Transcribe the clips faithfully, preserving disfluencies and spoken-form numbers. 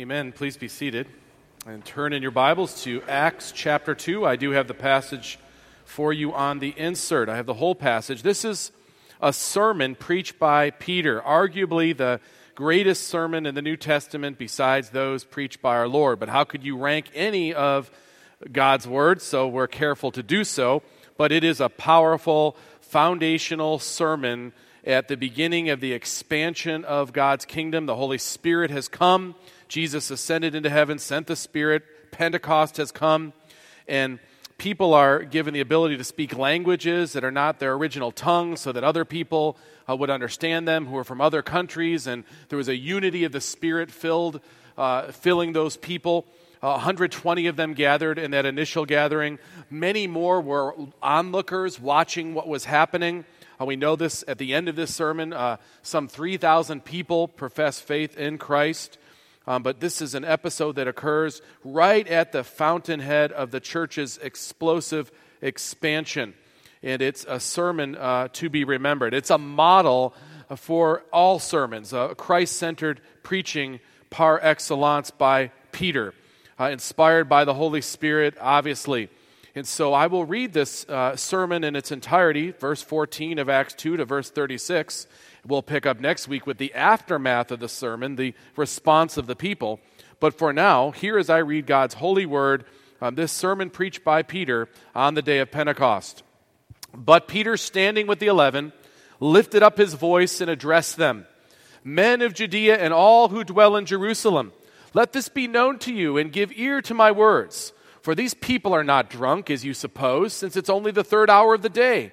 Amen. Please be seated and turn in your Bibles to Acts chapter two. I do have the passage for you on the insert. I have the whole passage. This is a sermon preached by Peter, arguably the greatest sermon in the New Testament besides those preached by our Lord. But how could you rank any of God's words? So we're careful to do so. But it is a powerful, foundational sermon at the beginning of the expansion of God's kingdom. The Holy Spirit has come. Jesus ascended into heaven, sent the Spirit. Pentecost has come, and people are given the ability to speak languages that are not their original tongue so that other people uh, would understand them who are from other countries, and there was a unity of the Spirit filled, uh, filling those people. Uh, one hundred twenty of them gathered in that initial gathering. Many more were onlookers watching what was happening. Uh, we know this at the end of this sermon. Uh, some three thousand people profess faith in Christ. Um, but this is an episode that occurs right at the fountainhead of the church's explosive expansion. And it's a sermon uh, to be remembered. It's a model for all sermons, uh, Christ-centered preaching par excellence by Peter, uh, inspired by the Holy Spirit, obviously. And so I will read this uh, sermon in its entirety, verse fourteen of Acts two to verse thirty-six. We'll pick up next week with the aftermath of the sermon, the response of the people. But for now, here as I read God's holy word, um, this sermon preached by Peter on the day of Pentecost. But Peter, standing with the eleven, lifted up his voice and addressed them. Men of Judea and all who dwell in Jerusalem, let this be known to you and give ear to my words. For these people are not drunk, as you suppose, since it's only the third hour of the day.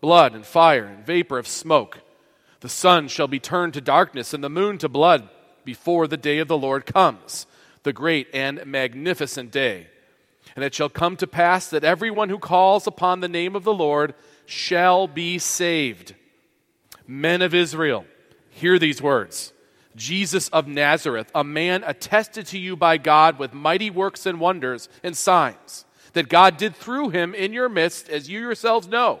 Blood and fire and vapor of smoke. The sun shall be turned to darkness and the moon to blood before the day of the Lord comes, the great and magnificent day. And it shall come to pass that everyone who calls upon the name of the Lord shall be saved. Men of Israel, hear these words. Jesus of Nazareth, a man attested to you by God with mighty works and wonders and signs that God did through him in your midst, as you yourselves know.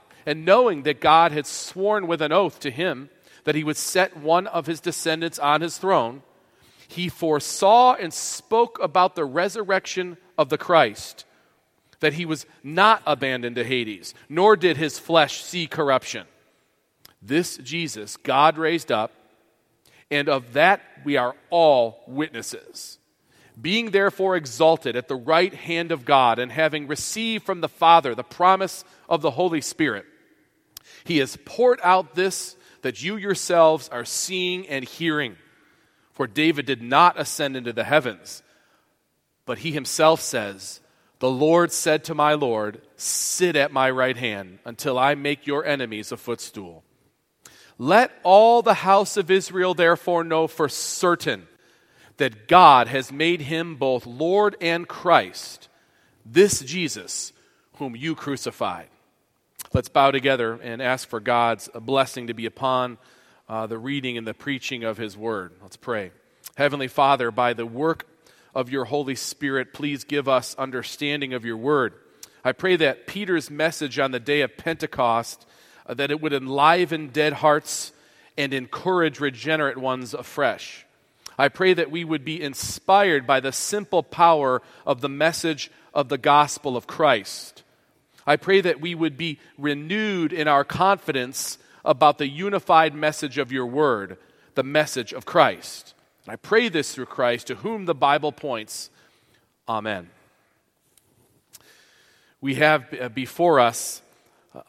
and knowing that God had sworn with an oath to him that he would set one of his descendants on his throne, he foresaw and spoke about the resurrection of the Christ, that he was not abandoned to Hades, nor did his flesh see corruption. This Jesus God raised up, and of that we are all witnesses. Being therefore exalted at the right hand of God, and having received from the Father the promise of the Holy Spirit, he has poured out this that you yourselves are seeing and hearing. For David did not ascend into the heavens, but he himself says, The Lord said to my Lord, Sit at my right hand until I make your enemies a footstool. Let all the house of Israel therefore know for certain that God has made him both Lord and Christ, this Jesus whom you crucified. Let's bow together and ask for God's blessing to be upon uh, the reading and the preaching of his word. Let's pray. Heavenly Father, by the work of your Holy Spirit, please give us understanding of your word. I pray that Peter's message on the day of Pentecost, uh, that it would enliven dead hearts and encourage regenerate ones afresh. I pray that we would be inspired by the simple power of the message of the gospel of Christ. I pray that we would be renewed in our confidence about the unified message of your word, the message of Christ. And I pray this through Christ, to whom the Bible points. Amen. We have before us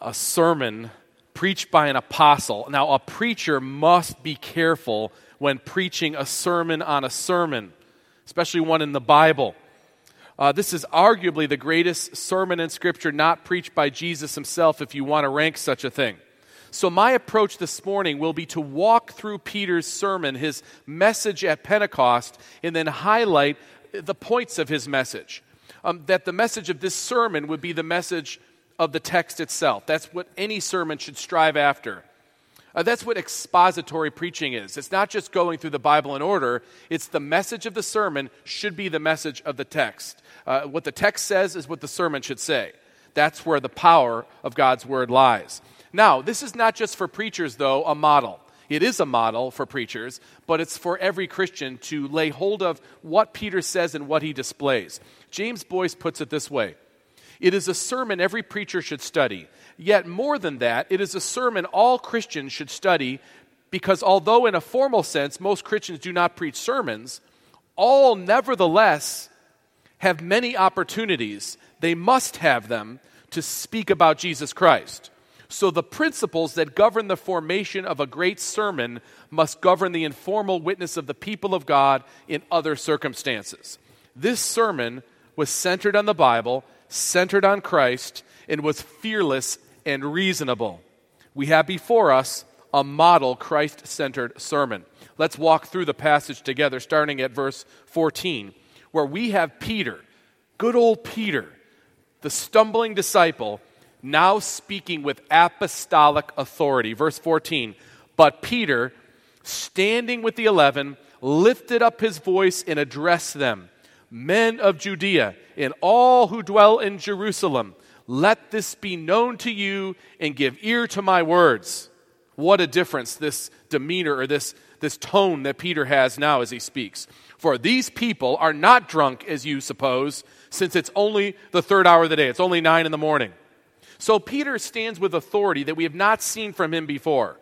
a sermon preached by an apostle. Now, a preacher must be careful when preaching a sermon on a sermon, especially one in the Bible. Uh, this is arguably the greatest sermon in Scripture not preached by Jesus himself, if you want to rank such a thing. So my approach this morning will be to walk through Peter's sermon, his message at Pentecost, and then highlight the points of his message. Um, that the message of this sermon would be the message of the text itself. That's what any sermon should strive after. Uh, that's what expository preaching is. It's not just going through the Bible in order. It's the message of the sermon should be the message of the text. Uh, what the text says is what the sermon should say. That's where the power of God's word lies. Now, this is not just for preachers, though, a model. It is a model for preachers, but it's for every Christian to lay hold of what Peter says and what he displays. James Boyce puts it this way. It is a sermon every preacher should study. Yet more than that, it is a sermon all Christians should study, because although in a formal sense most Christians do not preach sermons, all nevertheless have many opportunities, they must have them, to speak about Jesus Christ. So the principles that govern the formation of a great sermon must govern the informal witness of the people of God in other circumstances. This sermon was centered on the Bible, centered on Christ, and was fearless and reasonable. We have before us a model Christ-centered sermon. Let's walk through the passage together, starting at verse fourteen, where we have Peter, good old Peter, the stumbling disciple, now speaking with apostolic authority. Verse fourteen, but Peter, standing with the eleven, lifted up his voice and addressed them. Men of Judea and all who dwell in Jerusalem, let this be known to you and give ear to my words. What a difference this demeanor or this, this tone that Peter has now as he speaks. For these people are not drunk as you suppose, since it's only the third hour of the day. It's only nine in the morning. So Peter stands with authority that we have not seen from him before.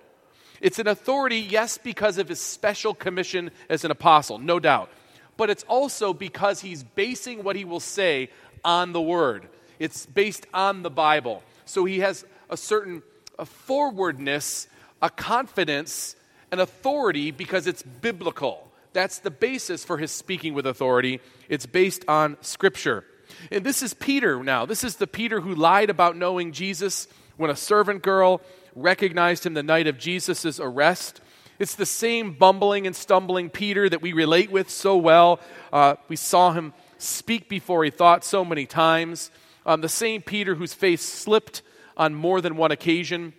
It's an authority, yes, because of his special commission as an apostle, no doubt. But it's also because he's basing what he will say on the Word. It's based on the Bible. So he has a certain a forwardness, a confidence, an authority because it's biblical. That's the basis for his speaking with authority. It's based on Scripture. And this is Peter now. This is the Peter who lied about knowing Jesus when a servant girl recognized him the night of Jesus' arrest. It's the same bumbling and stumbling Peter that we relate with so well. Uh, we saw him speak before he thought so many times. Um, the same Peter whose face slipped on more than one occasion.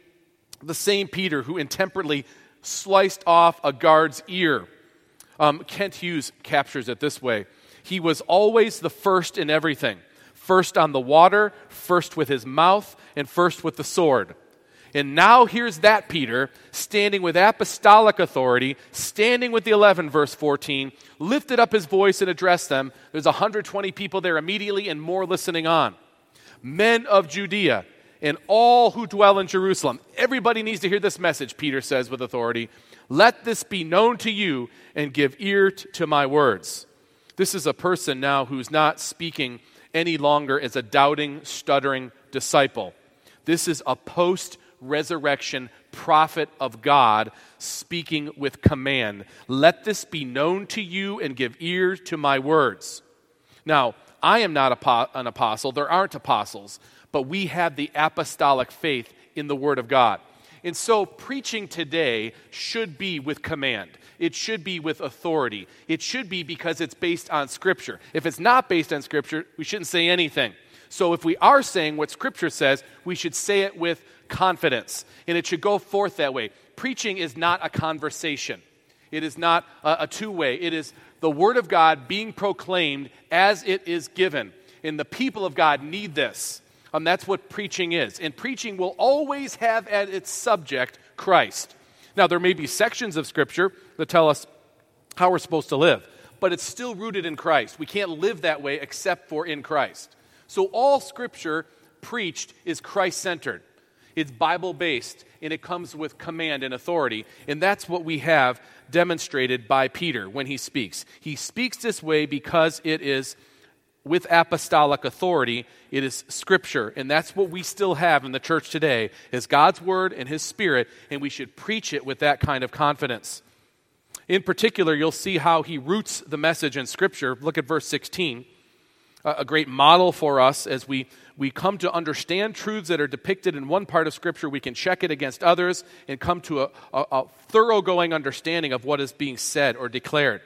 The same Peter who intemperately sliced off a guard's ear. Um, Kent Hughes captures it this way. He was always the first in everything. First on the water, first with his mouth, and first with the sword. And now here's that Peter, standing with apostolic authority, standing with the eleven, verse fourteen, lifted up his voice and addressed them. There's one hundred twenty people there immediately and more listening on. Men of Judea and all who dwell in Jerusalem. Everybody needs to hear this message, Peter says with authority. Let this be known to you and give ear to my words. This is a person now who's not speaking any longer as a doubting, stuttering disciple. This is a post resurrection prophet of God speaking with command. Let this be known to you and give ear to my words. Now, I am not an apostle. There aren't apostles, but we have the apostolic faith in the Word of God. And so preaching today should be with command. It should be with authority. It should be because it's based on Scripture. If it's not based on Scripture, we shouldn't say anything. So if we are saying what Scripture says, we should say it with confidence, and it should go forth that way. Preaching is not a conversation. It is not a, a two-way. It is the word of God being proclaimed as it is given. And the people of God need this. Um, that's what preaching is. And preaching will always have as its subject Christ. Now, there may be sections of Scripture that tell us how we're supposed to live, but it's still rooted in Christ. We can't live that way except for in Christ. So all Scripture preached is Christ-centered. It's Bible-based, and it comes with command and authority. And that's what we have demonstrated by Peter when he speaks. He speaks this way because it is with apostolic authority. It is Scripture, and that's what we still have in the church today, is God's Word and His Spirit, and we should preach it with that kind of confidence. In particular, you'll see how he roots the message in Scripture. Look at verse sixteen, a great model for us as we, we come to understand truths that are depicted in one part of Scripture. We can check it against others and come to a, a, a thoroughgoing understanding of what is being said or declared.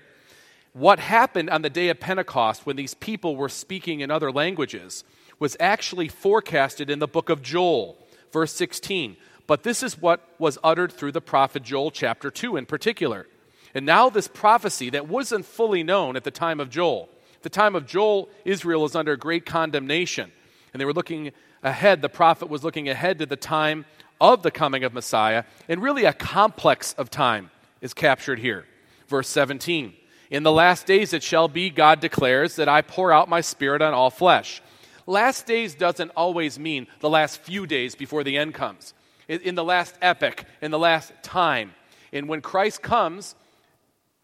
What happened on the day of Pentecost when these people were speaking in other languages was actually forecasted in the book of Joel, verse sixteen. But this is what was uttered through the prophet Joel, chapter two in particular. And now this prophecy that wasn't fully known at the time of Joel. At the time of Joel, Israel is under great condemnation. And they were looking ahead, the prophet was looking ahead to the time of the coming of Messiah. And really a complex of time is captured here. Verse seventeen. In the last days it shall be, God declares, that I pour out my Spirit on all flesh. Last days doesn't always mean the last few days before the end comes. In the last epoch, in the last time. And when Christ comes,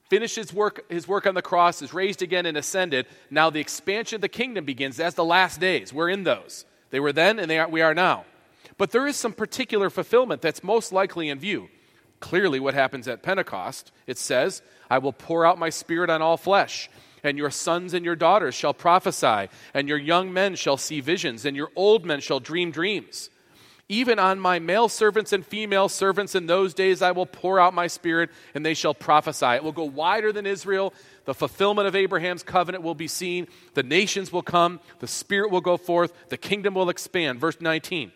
finishes work, his work on the cross, is raised again and ascended, now the expansion of the kingdom begins. That's the last days. We're in those. They were then and they are, we are now. But there is some particular fulfillment that's most likely in view. Clearly what happens at Pentecost, it says, I will pour out my Spirit on all flesh, and your sons and your daughters shall prophesy, and your young men shall see visions, and your old men shall dream dreams. Even on my male servants and female servants in those days I will pour out my Spirit, and they shall prophesy. It will go wider than Israel. The fulfillment of Abraham's covenant will be seen. The nations will come. The Spirit will go forth. The kingdom will expand. Verse nineteen.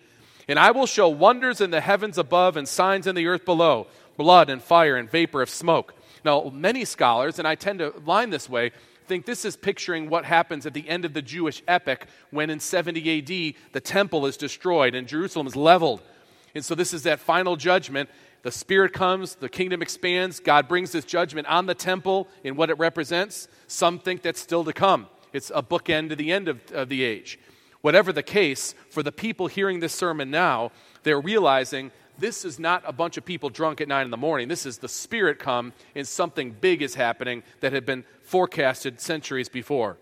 And I will show wonders in the heavens above and signs in the earth below, blood and fire and vapor of smoke. Now, many scholars, and I tend to line this way, think this is picturing what happens at the end of the Jewish epoch when in seventy A D the temple is destroyed and Jerusalem is leveled. And so this is that final judgment. The Spirit comes, the kingdom expands, God brings this judgment on the temple and what it represents. Some think that's still to come. It's a bookend to the end of, of the age. Whatever the case, for the people hearing this sermon now, they're realizing this is not a bunch of people drunk at nine in the morning. This is the Spirit come, and something big is happening that had been forecasted centuries before.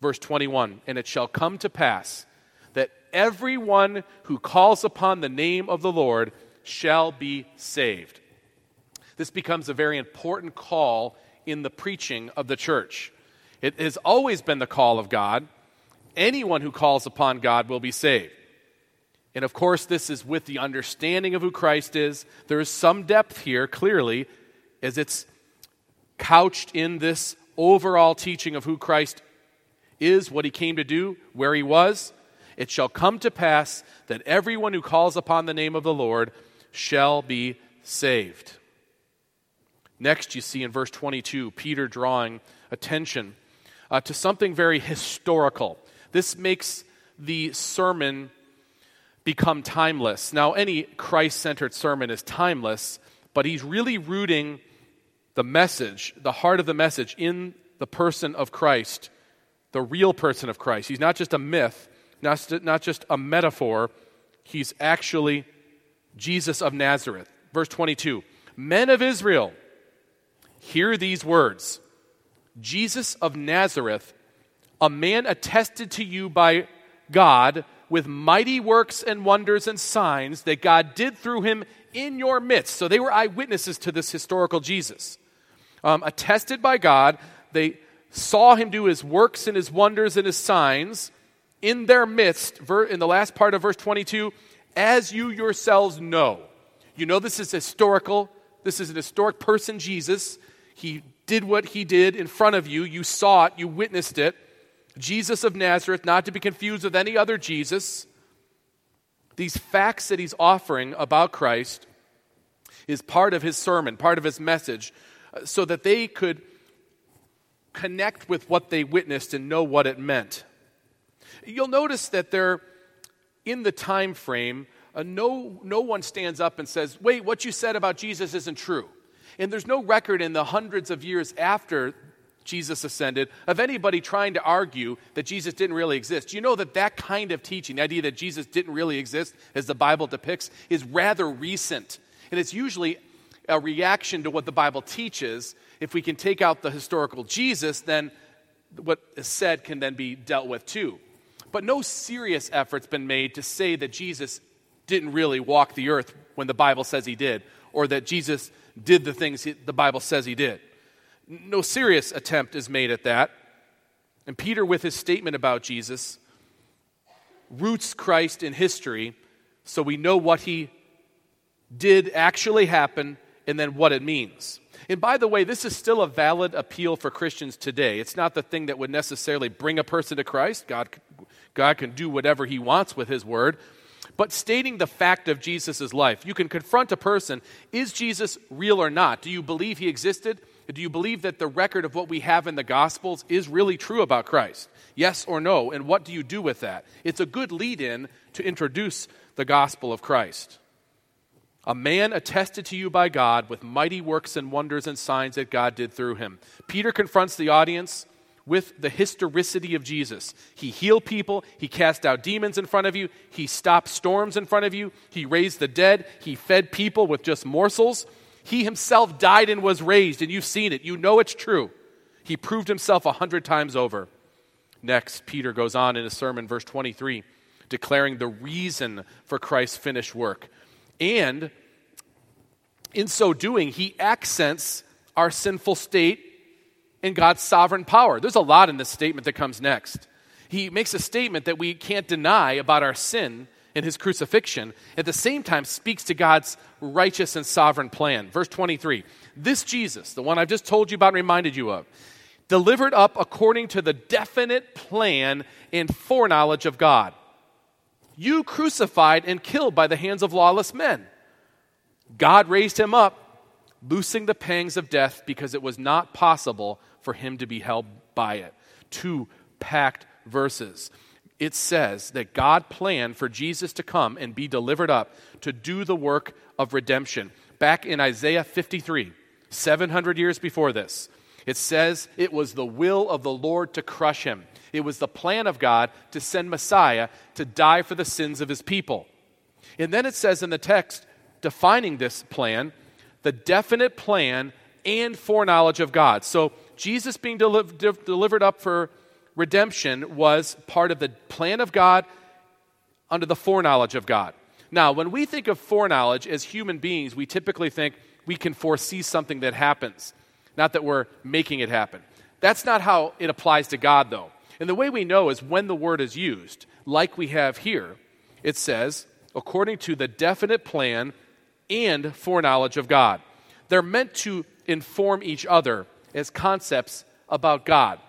Verse twenty-one, and it shall come to pass that everyone who calls upon the name of the Lord shall be saved. This becomes a very important call in the preaching of the church. It has always been the call of God. Anyone who calls upon God will be saved. And of course, this is with the understanding of who Christ is. There is some depth here, clearly, as it's couched in this overall teaching of who Christ is, what he came to do, where he was. It shall come to pass that everyone who calls upon the name of the Lord shall be saved. Next, you see in verse twenty-two, Peter drawing attention uh, to something very historical. This makes the sermon become timeless. Now, any Christ-centered sermon is timeless, but he's really rooting the message, the heart of the message, in the person of Christ, the real person of Christ. He's not just a myth, not, not just a metaphor. He's actually Jesus of Nazareth. Verse twenty-two, men of Israel, hear these words. Jesus of Nazareth, a man attested to you by God with mighty works and wonders and signs that God did through him in your midst. So they were eyewitnesses to this historical Jesus. Um, attested by God, they saw him do his works and his wonders and his signs in their midst, in the last part of verse twenty-two, as you yourselves know. You know this is historical. This is an historic person, Jesus. He did what he did in front of you. You saw it. You witnessed it. Jesus of Nazareth, not to be confused with any other Jesus. These facts that he's offering about Christ is part of his sermon, part of his message, so that they could connect with what they witnessed and know what it meant. You'll notice that they're in the time frame. Uh, no, no one stands up and says, wait, what you said about Jesus isn't true. And there's no record in the hundreds of years after Jesus ascended of anybody trying to argue that Jesus didn't really exist. You know that that kind of teaching, the idea that Jesus didn't really exist, as the Bible depicts, is rather recent. And it's usually a reaction to what the Bible teaches. If we can take out the historical Jesus, then what is said can then be dealt with too. But no serious effort's been made to say that Jesus didn't really walk the earth when the Bible says he did, or that Jesus did the things he, the Bible says he did. No serious attempt is made at that. And Peter, with his statement about Jesus, roots Christ in history so we know what he did actually happen and then what it means. And by the way, this is still a valid appeal for Christians today. It's not the thing that would necessarily bring a person to Christ. God, God can do whatever he wants with his word. But stating the fact of Jesus' life, you can confront a person, is Jesus real or not? Do you believe he existed? Do you believe that the record of what we have in the Gospels is really true about Christ? Yes or no, and what do you do with that? It's a good lead-in to introduce the Gospel of Christ. A man attested to you by God with mighty works and wonders and signs that God did through him. Peter confronts the audience with the historicity of Jesus. He healed people. He cast out demons in front of you. He stopped storms in front of you. He raised the dead. He fed people with just morsels. He himself died and was raised, and you've seen it. You know it's true. He proved himself a hundred times over. Next, Peter goes on in his sermon, verse twenty-three, declaring the reason for Christ's finished work. And in so doing, he accents our sinful state and God's sovereign power. There's a lot in this statement that comes next. He makes a statement that we can't deny about our sin and his crucifixion. At the same time, speaks to God's righteous and sovereign plan. Verse twenty-three, this Jesus, the one I've just told you about and reminded you of, delivered up according to the definite plan and foreknowledge of God. You crucified and killed by the hands of lawless men. God raised him up, loosing the pangs of death because it was not possible for him to be held by it. Two packed verses. It says that God planned for Jesus to come and be delivered up to do the work of redemption. Back in Isaiah fifty-three, seven hundred years before this, it says it was the will of the Lord to crush him. It was the plan of God to send Messiah to die for the sins of his people. And then it says in the text, defining this plan, the definite plan and foreknowledge of God. So Jesus being deli- de- delivered up for redemption was part of the plan of God under the foreknowledge of God. Now, when we think of foreknowledge as human beings, we typically think we can foresee something that happens, not that we're making it happen. That's not how it applies to God, though. And the way we know is when the word is used, like we have here, it says, according to the definite plan and foreknowledge of God. They're meant to inform each other as concepts about God.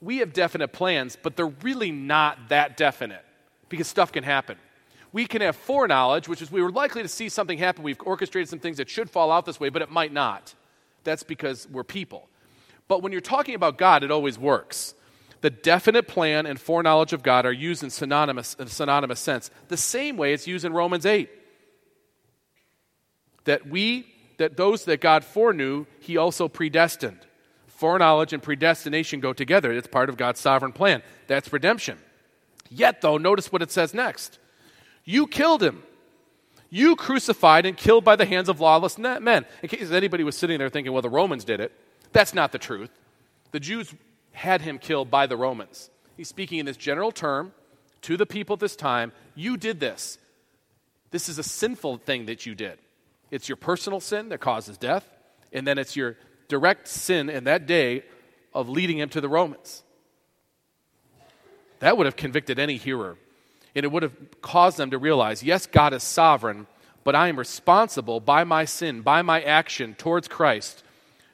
We have definite plans, but they're really not that definite because stuff can happen. We can have foreknowledge, which is we were likely to see something happen. We've orchestrated some things that should fall out this way, but it might not. That's because we're people. But when you're talking about God, it always works. The definite plan and foreknowledge of God are used in synonymous, in a synonymous sense, the same way it's used in Romans eight. That we, that those that God foreknew, he also predestined. Foreknowledge and predestination go together. It's part of God's sovereign plan. That's redemption. Yet, though, notice what it says next. You killed him. You crucified and killed by the hands of lawless men. In case anybody was sitting there thinking, well, the Romans did it. That's not the truth. The Jews had him killed by the Romans. He's speaking in this general term to the people at this time. You did this. This is a sinful thing that you did. It's your personal sin that causes death, and then it's your direct sin in that day of leading him to the Romans. That would have convicted any hearer, and it would have caused them to realize, yes, God is sovereign, but I am responsible by my sin, by my action towards Christ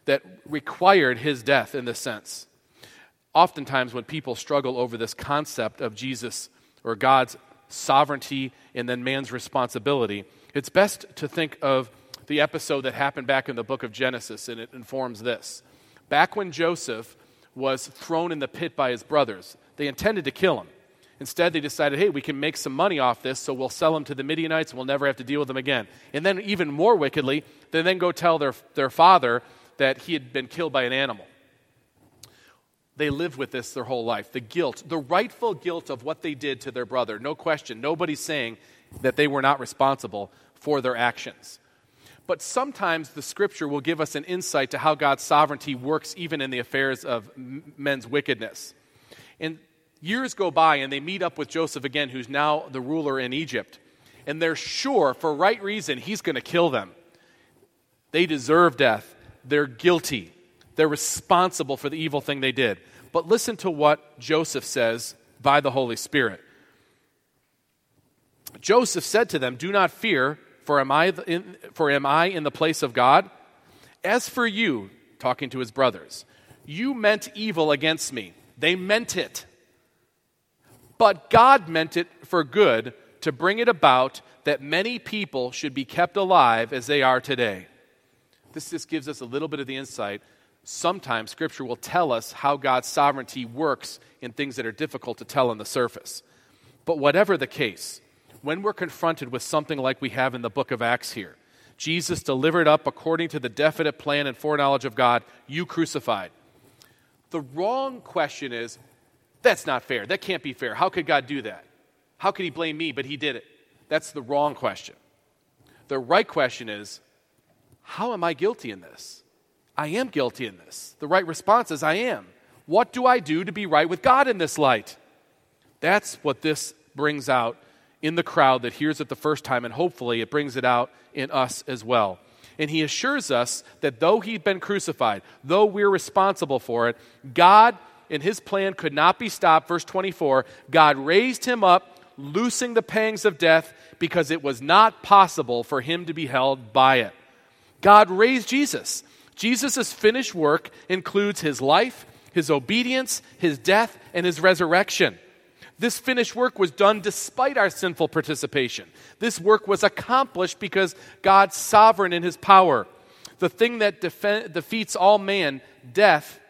that required his death in this sense. Oftentimes when people struggle over this concept of Jesus or God's sovereignty and then man's responsibility, it's best to think of the episode that happened back in the book of Genesis, and it informs this. Back when Joseph was thrown in the pit by his brothers. They intended to kill him. Instead, they decided, hey, we can make some money off this, so we'll sell them to the Midianites, and we'll never have to deal with them again. And then, even more wickedly, they then go tell their, their father that he had been killed by an animal. They lived with this their whole life. The guilt, the rightful guilt of what they did to their brother. No question. Nobody's saying that they were not responsible for their actions. But sometimes the Scripture will give us an insight to how God's sovereignty works even in the affairs of men's wickedness. And years go by, and they meet up with Joseph again, who's now the ruler in Egypt. And they're sure, for right reason, he's going to kill them. They deserve death. They're guilty. They're responsible for the evil thing they did. But listen to what Joseph says by the Holy Spirit. Joseph said to them, "Do not fear, for am I in, for am I in the place of God? As for you," talking to his brothers, "you meant evil against me." They meant it. "But God meant it for good, to bring it about that many people should be kept alive as they are today." This just gives us a little bit of the insight. Sometimes Scripture will tell us how God's sovereignty works in things that are difficult to tell on the surface. But whatever the case, when we're confronted with something like we have in the book of Acts here, Jesus delivered up according to the definite plan and foreknowledge of God, you crucified. The wrong question is, that's not fair. That can't be fair. How could God do that? How could he blame me, but he did it? That's the wrong question. The right question is, how am I guilty in this? I am guilty in this. The right response is, I am. What do I do to be right with God in this light? That's what this brings out in the crowd that hears it the first time, and hopefully it brings it out in us as well. And he assures us that though he'd been crucified, though we're responsible for it, God in his plan could not be stopped. Verse twenty-four, God raised him up, loosing the pangs of death, because it was not possible for him to be held by it. God raised Jesus. Jesus' finished work includes his life, his obedience, his death, and his resurrection. This finished work was done despite our sinful participation. This work was accomplished because God's sovereign in his power. The thing that defe- defeats all man, death,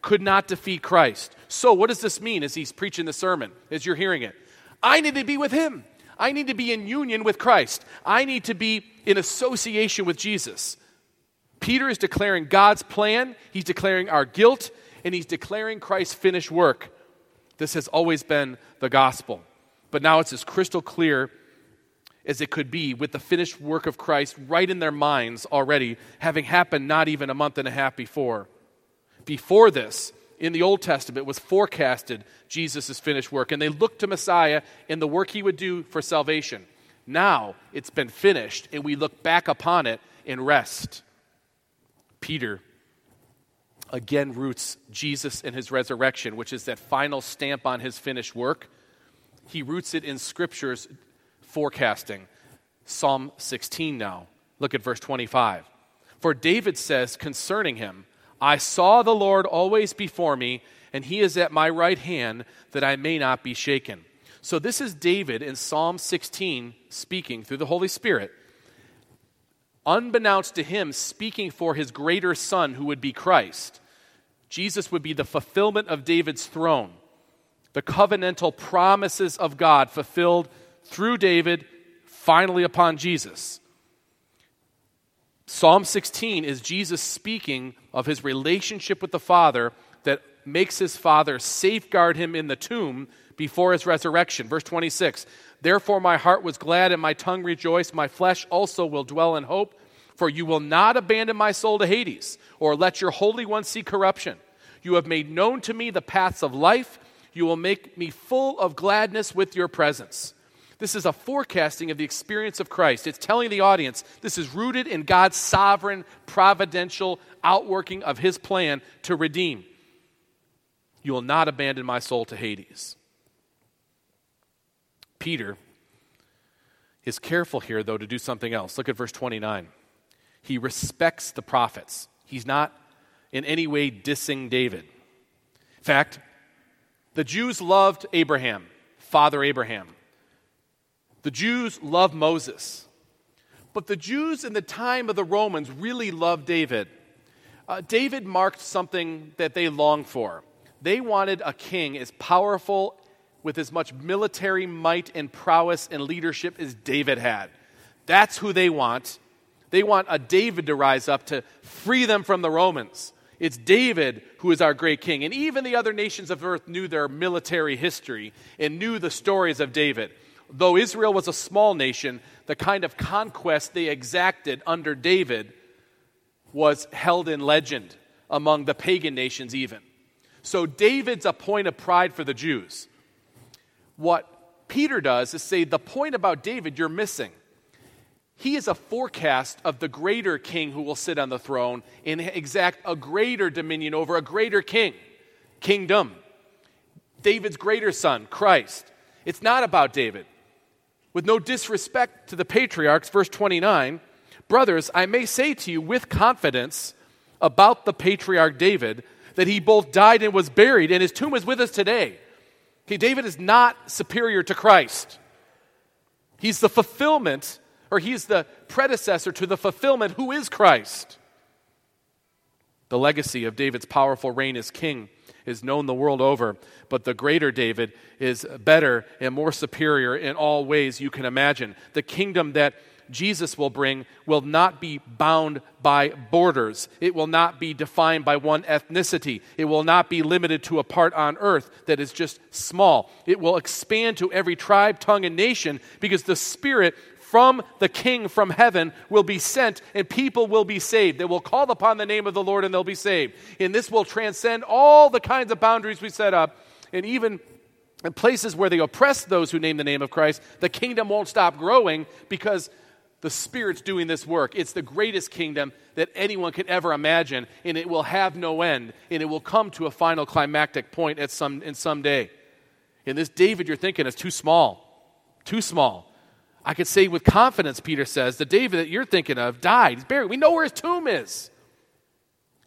could not defeat Christ. So what does this mean as he's preaching the sermon, as you're hearing it? I need to be with him. I need to be in union with Christ. I need to be in association with Jesus. Peter is declaring God's plan. He's declaring our guilt, and he's declaring Christ's finished work. This has always been the gospel, but now it's as crystal clear as it could be with the finished work of Christ right in their minds already, having happened not even a month and a half before. Before this, in the Old Testament, was forecasted Jesus' finished work, and they looked to Messiah and the work he would do for salvation. Now it's been finished, and we look back upon it in rest. Peter again roots Jesus in his resurrection, which is that final stamp on his finished work. He roots it in Scripture's forecasting. Psalm sixteen now. Look at verse twenty-five. For David says concerning him, I saw the Lord always before me, and he is at my right hand, that I may not be shaken. So this is David in Psalm sixteen speaking through the Holy Spirit, unbeknownst to him, speaking for his greater son who would be Christ. Jesus would be the fulfillment of David's throne, the covenantal promises of God fulfilled through David, finally upon Jesus. Psalm sixteen is Jesus speaking of his relationship with the Father that makes his Father safeguard him in the tomb before his resurrection. Verse twenty-six, therefore my heart was glad and my tongue rejoiced, my flesh also will dwell in hope. For you will not abandon my soul to Hades, or let your Holy One see corruption. You have made known to me the paths of life. You will make me full of gladness with your presence. This is a forecasting of the experience of Christ. It's telling the audience this is rooted in God's sovereign, providential outworking of his plan to redeem. You will not abandon my soul to Hades. Peter is careful here, though, to do something else. Look at verse twenty-nine. He respects the prophets. He's not in any way dissing David. In fact, the Jews loved Abraham, Father Abraham. The Jews loved Moses. But the Jews in the time of the Romans really loved David. Uh, David marked something that they longed for. They wanted a king as powerful, with as much military might and prowess and leadership as David had. That's who they want. They want a David to rise up to free them from the Romans. It's David who is our great king. And even the other nations of earth knew their military history and knew the stories of David. Though Israel was a small nation, the kind of conquest they exacted under David was held in legend among the pagan nations even. So David's a point of pride for the Jews. What Peter does is say, the point about David you're missing. He is a forecast of the greater king who will sit on the throne and exact a greater dominion over a greater king, kingdom. David's greater son, Christ. It's not about David. With no disrespect to the patriarchs, verse twenty-nine, brothers, I may say to you with confidence about the patriarch David that he both died and was buried, and his tomb is with us today. Okay, David is not superior to Christ. He's the fulfillment, or he's the predecessor to the fulfillment who is Christ. The legacy of David's powerful reign as king is known the world over, but the greater David is better and more superior in all ways you can imagine. The kingdom that Jesus will bring will not be bound by borders. It will not be defined by one ethnicity. It will not be limited to a part on earth that is just small. It will expand to every tribe, tongue, and nation because the Spirit from the King from heaven will be sent and people will be saved. They will call upon the name of the Lord and they'll be saved. And this will transcend all the kinds of boundaries we set up, and even in places where they oppress those who name the name of Christ, the kingdom won't stop growing because the Spirit's doing this work. It's the greatest kingdom that anyone could ever imagine, and it will have no end, and it will come to a final climactic point at some in some day. And this David you're thinking is too small, too small. I could say with confidence, Peter says, the David that you're thinking of died, he's buried. We know where his tomb is.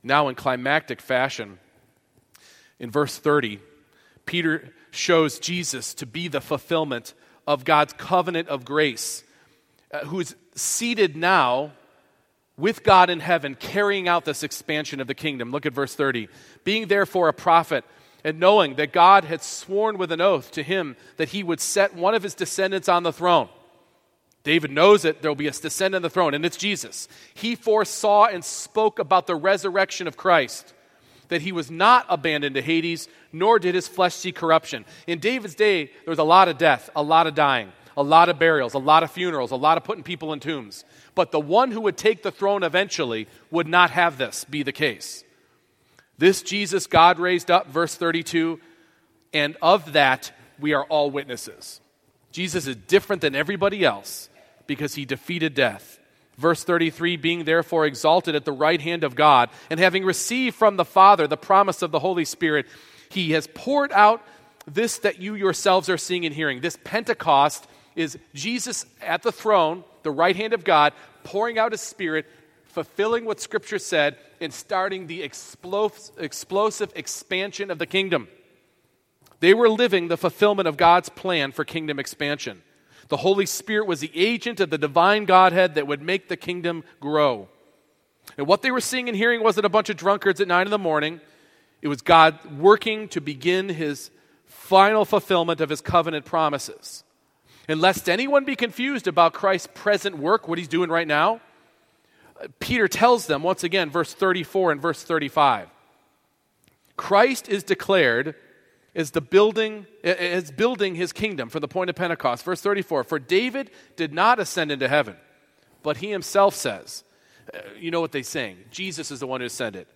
Now in climactic fashion, in verse thirty, Peter shows Jesus to be the fulfillment of God's covenant of grace, uh, who's seated now with God in heaven, carrying out this expansion of the kingdom. Look at verse thirty. Being therefore a prophet, and knowing that God had sworn with an oath to him that he would set one of his descendants on the throne. David knows it, there will be a descendant on the throne, and it's Jesus. He foresaw and spoke about the resurrection of Christ, that he was not abandoned to Hades, nor did his flesh see corruption. In David's day, there was a lot of death, a lot of dying, a lot of burials, a lot of funerals, a lot of putting people in tombs. But the one who would take the throne eventually would not have this be the case. This Jesus God raised up, verse thirty-two, and of that we are all witnesses. Jesus is different than everybody else because he defeated death. Verse thirty-three, being therefore exalted at the right hand of God, and having received from the Father the promise of the Holy Spirit, he has poured out this that you yourselves are seeing and hearing. This Pentecost is Jesus at the throne, the right hand of God, pouring out his Spirit, fulfilling what Scripture said, and starting the explos- explosive expansion of the kingdom. They were living the fulfillment of God's plan for kingdom expansion. The Holy Spirit was the agent of the divine Godhead that would make the kingdom grow. And what they were seeing and hearing wasn't a bunch of drunkards at nine in the morning. It was God working to begin his final fulfillment of his covenant promises. And lest anyone be confused about Christ's present work, what he's doing right now, Peter tells them, once again, verse thirty-four and verse thirty-five, Christ is declared as the building, as building his kingdom for the point of Pentecost. Verse thirty-four, for David did not ascend into heaven, but he himself says, you know what they sing, Jesus is the one who ascended.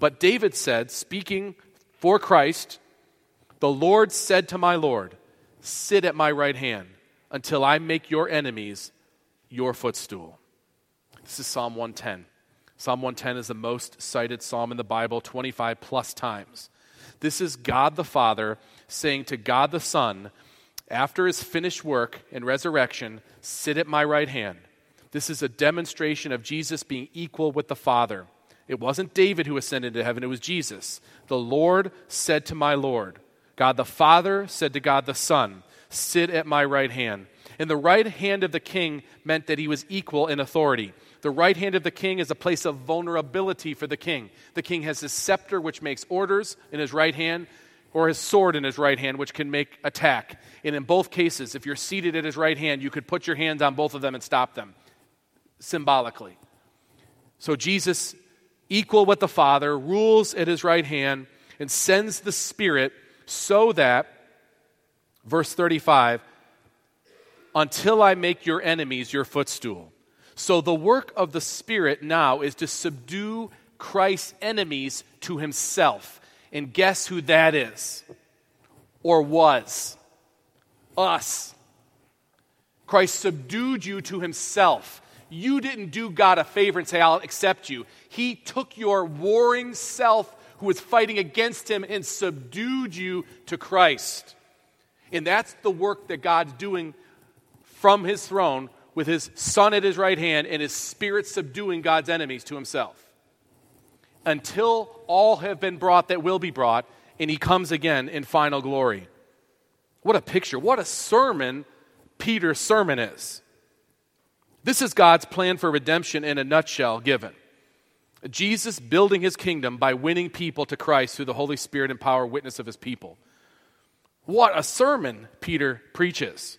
But David said, speaking for Christ, the Lord said to my Lord, sit at my right hand until I make your enemies your footstool. This is Psalm one ten. Psalm one ten is the most cited psalm in the Bible, twenty-five plus times. This is God the Father saying to God the Son, after his finished work and resurrection, sit at my right hand. This is a demonstration of Jesus being equal with the Father. It wasn't David who ascended to heaven, it was Jesus. The Lord said to my Lord. God the Father said to God the Son, sit at my right hand. And the right hand of the king meant that he was equal in authority. The right hand of the king is a place of vulnerability for the king. The king has his scepter, which makes orders in his right hand. or his sword in his right hand, which can make attack. And in both cases, if you're seated at his right hand, you could put your hands on both of them and stop them, symbolically. So Jesus, equal with the Father, rules at his right hand and sends the Spirit so that, verse thirty-five, until I make your enemies your footstool. So the work of the Spirit now is to subdue Christ's enemies to himself. And guess who that is? Or was? Us. Christ subdued you to himself. You didn't do God a favor and say, I'll accept you. He took your warring self who was fighting against him and subdued you to Christ. And that's the work that God's doing from his throne with his Son at his right hand and his Spirit subduing God's enemies to himself. Until all have been brought that will be brought, and he comes again in final glory. What a picture. What a sermon Peter's sermon is. This is God's plan for redemption in a nutshell given. Jesus building his kingdom by winning people to Christ through the Holy Spirit and power witness of his people. What a sermon Peter preaches.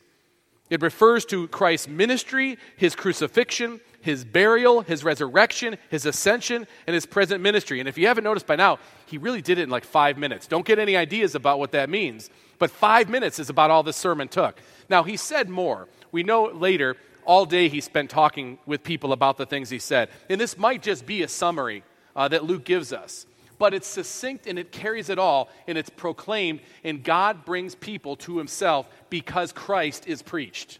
It refers to Christ's ministry, his crucifixion, his burial, his resurrection, his ascension, and his present ministry. And if you haven't noticed by now, he really did it in like five minutes. Don't get any ideas about what that means. But five minutes is about all this sermon took. Now, he said more. We know later, all day he spent talking with people about the things he said. And this might just be a summary uh, that Luke gives us. But it's succinct and it carries it all, and it's proclaimed, and God brings people to himself because Christ is preached.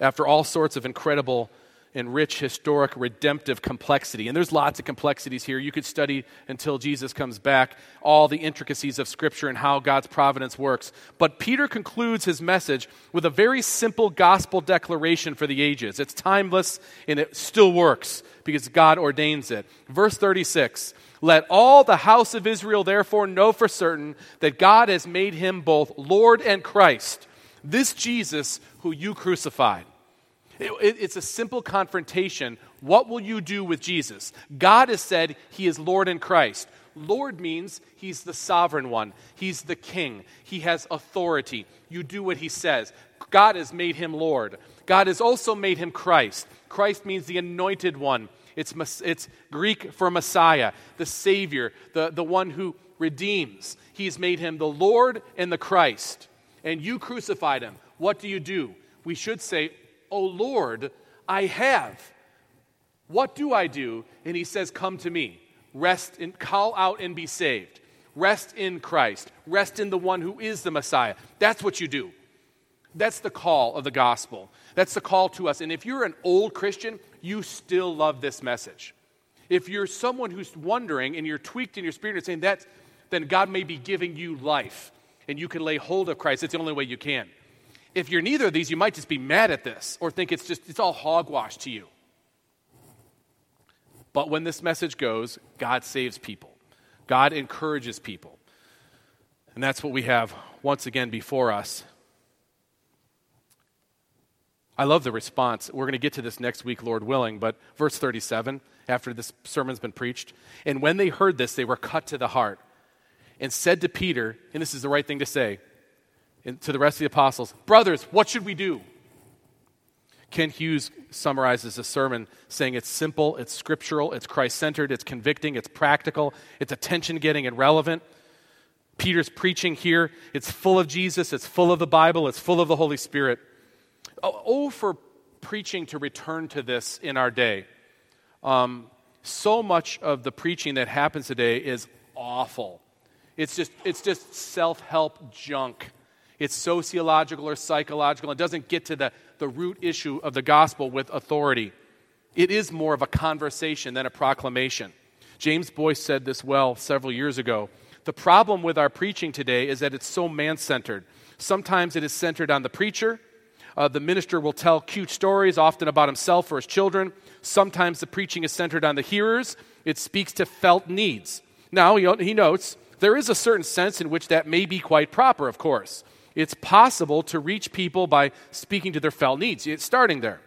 After all sorts of incredible and rich historic redemptive complexity. And there's lots of complexities here. You could study until Jesus comes back all the intricacies of Scripture and how God's providence works. But Peter concludes his message with a very simple gospel declaration for the ages. It's timeless and it still works because God ordains it. Verse thirty-six, let all the house of Israel therefore know for certain that God has made him both Lord and Christ, this Jesus who you crucified. It, it, it's a simple confrontation. What will you do with Jesus? God has said he is Lord in Christ. Lord means he's the sovereign one. He's the king. He has authority. You do what he says. God has made him Lord. God has also made him Christ. Christ means the anointed one. It's, it's Greek for Messiah, the Savior, the, the one who redeems. He's made him the Lord and the Christ. And you crucified him. What do you do? We should say, oh Lord, I have. What do I do? And he says, come to me. Rest in, call out and be saved. Rest in Christ. Rest in the one who is the Messiah. That's what you do. That's the call of the gospel. That's the call to us. And if you're an old Christian, you still love this message. If you're someone who's wondering and you're tweaked in your spirit and saying that, then God may be giving you life. And you can lay hold of Christ. It's the only way you can. If you're neither of these, you might just be mad at this or think it's just, it's all hogwash to you. But when this message goes, God saves people. God encourages people. And that's what we have once again before us. I love the response. We're going to get to this next week, Lord willing, but verse thirty-seven, after this sermon's been preached, and when they heard this, they were cut to the heart. And said to Peter, and this is the right thing to say, and to the rest of the apostles, brothers, what should we do? Ken Hughes summarizes the sermon saying it's simple, it's scriptural, it's Christ-centered, it's convicting, it's practical, it's attention-getting and relevant. Peter's preaching here, it's full of Jesus, it's full of the Bible, it's full of the Holy Spirit. Oh, oh for preaching to return to this in our day. Um, so much of the preaching that happens today is awful. It's just it's just self-help junk. It's sociological or psychological. It doesn't get to the, the root issue of the gospel with authority. It is more of a conversation than a proclamation. James Boyce said this well several years ago. The problem with our preaching today is that it's so man-centered. Sometimes it is centered on the preacher. Uh, the minister will tell cute stories, often about himself or his children. Sometimes the preaching is centered on the hearers. It speaks to felt needs. Now, he, he notes, there is a certain sense in which that may be quite proper, of course. It's possible to reach people by speaking to their felt needs. It's starting there.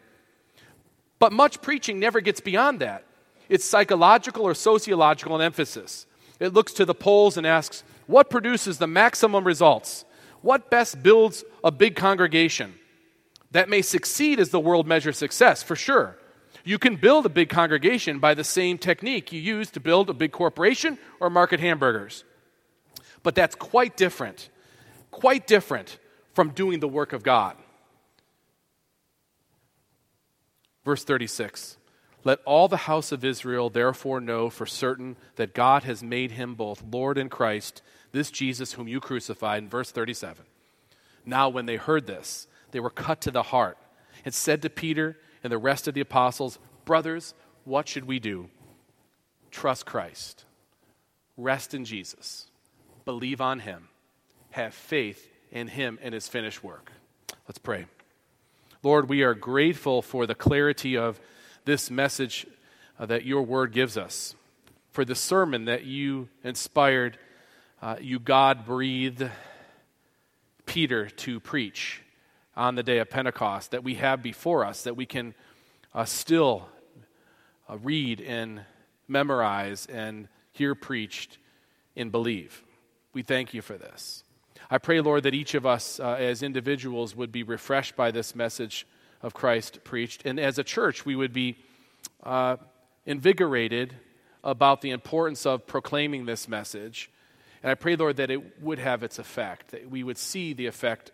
But much preaching never gets beyond that. It's psychological or sociological in emphasis. It looks to the polls and asks, what produces the maximum results? What best builds a big congregation? That may succeed as the world measures success, for sure. You can build a big congregation by the same technique you use to build a big corporation or market hamburgers. But that's quite different, quite different from doing the work of God. Verse thirty-six, let all the house of Israel therefore know for certain that God has made him both Lord and Christ, this Jesus whom you crucified. In verse thirty-seven, now when they heard this, they were cut to the heart and said to Peter and the rest of the apostles, brothers, what should we do? Trust Christ. Rest in Jesus. Believe on him. Have faith in him and his finished work. Let's pray. Lord, we are grateful for the clarity of this message uh, that your word gives us, for the sermon that you inspired, uh, you God-breathed Peter to preach on the day of Pentecost that we have before us, that we can uh, still uh, read and memorize and hear preached and believe. We thank you for this. I pray, Lord, that each of us uh, as individuals would be refreshed by this message of Christ preached, and as a church we would be uh, invigorated about the importance of proclaiming this message. And I pray, Lord, that it would have its effect, that we would see the effect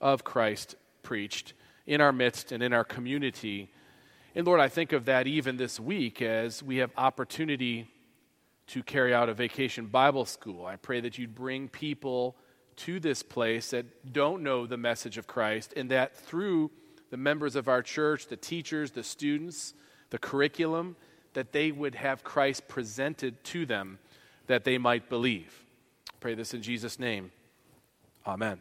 of Christ preached in our midst and in our community. And Lord, I think of that even this week as we have opportunity to carry out a vacation Bible school. I pray that you'd bring people to this place that don't know the message of Christ, and that through the members of our church, the teachers, the students, the curriculum, that they would have Christ presented to them that they might believe. I pray this in Jesus' name. Amen.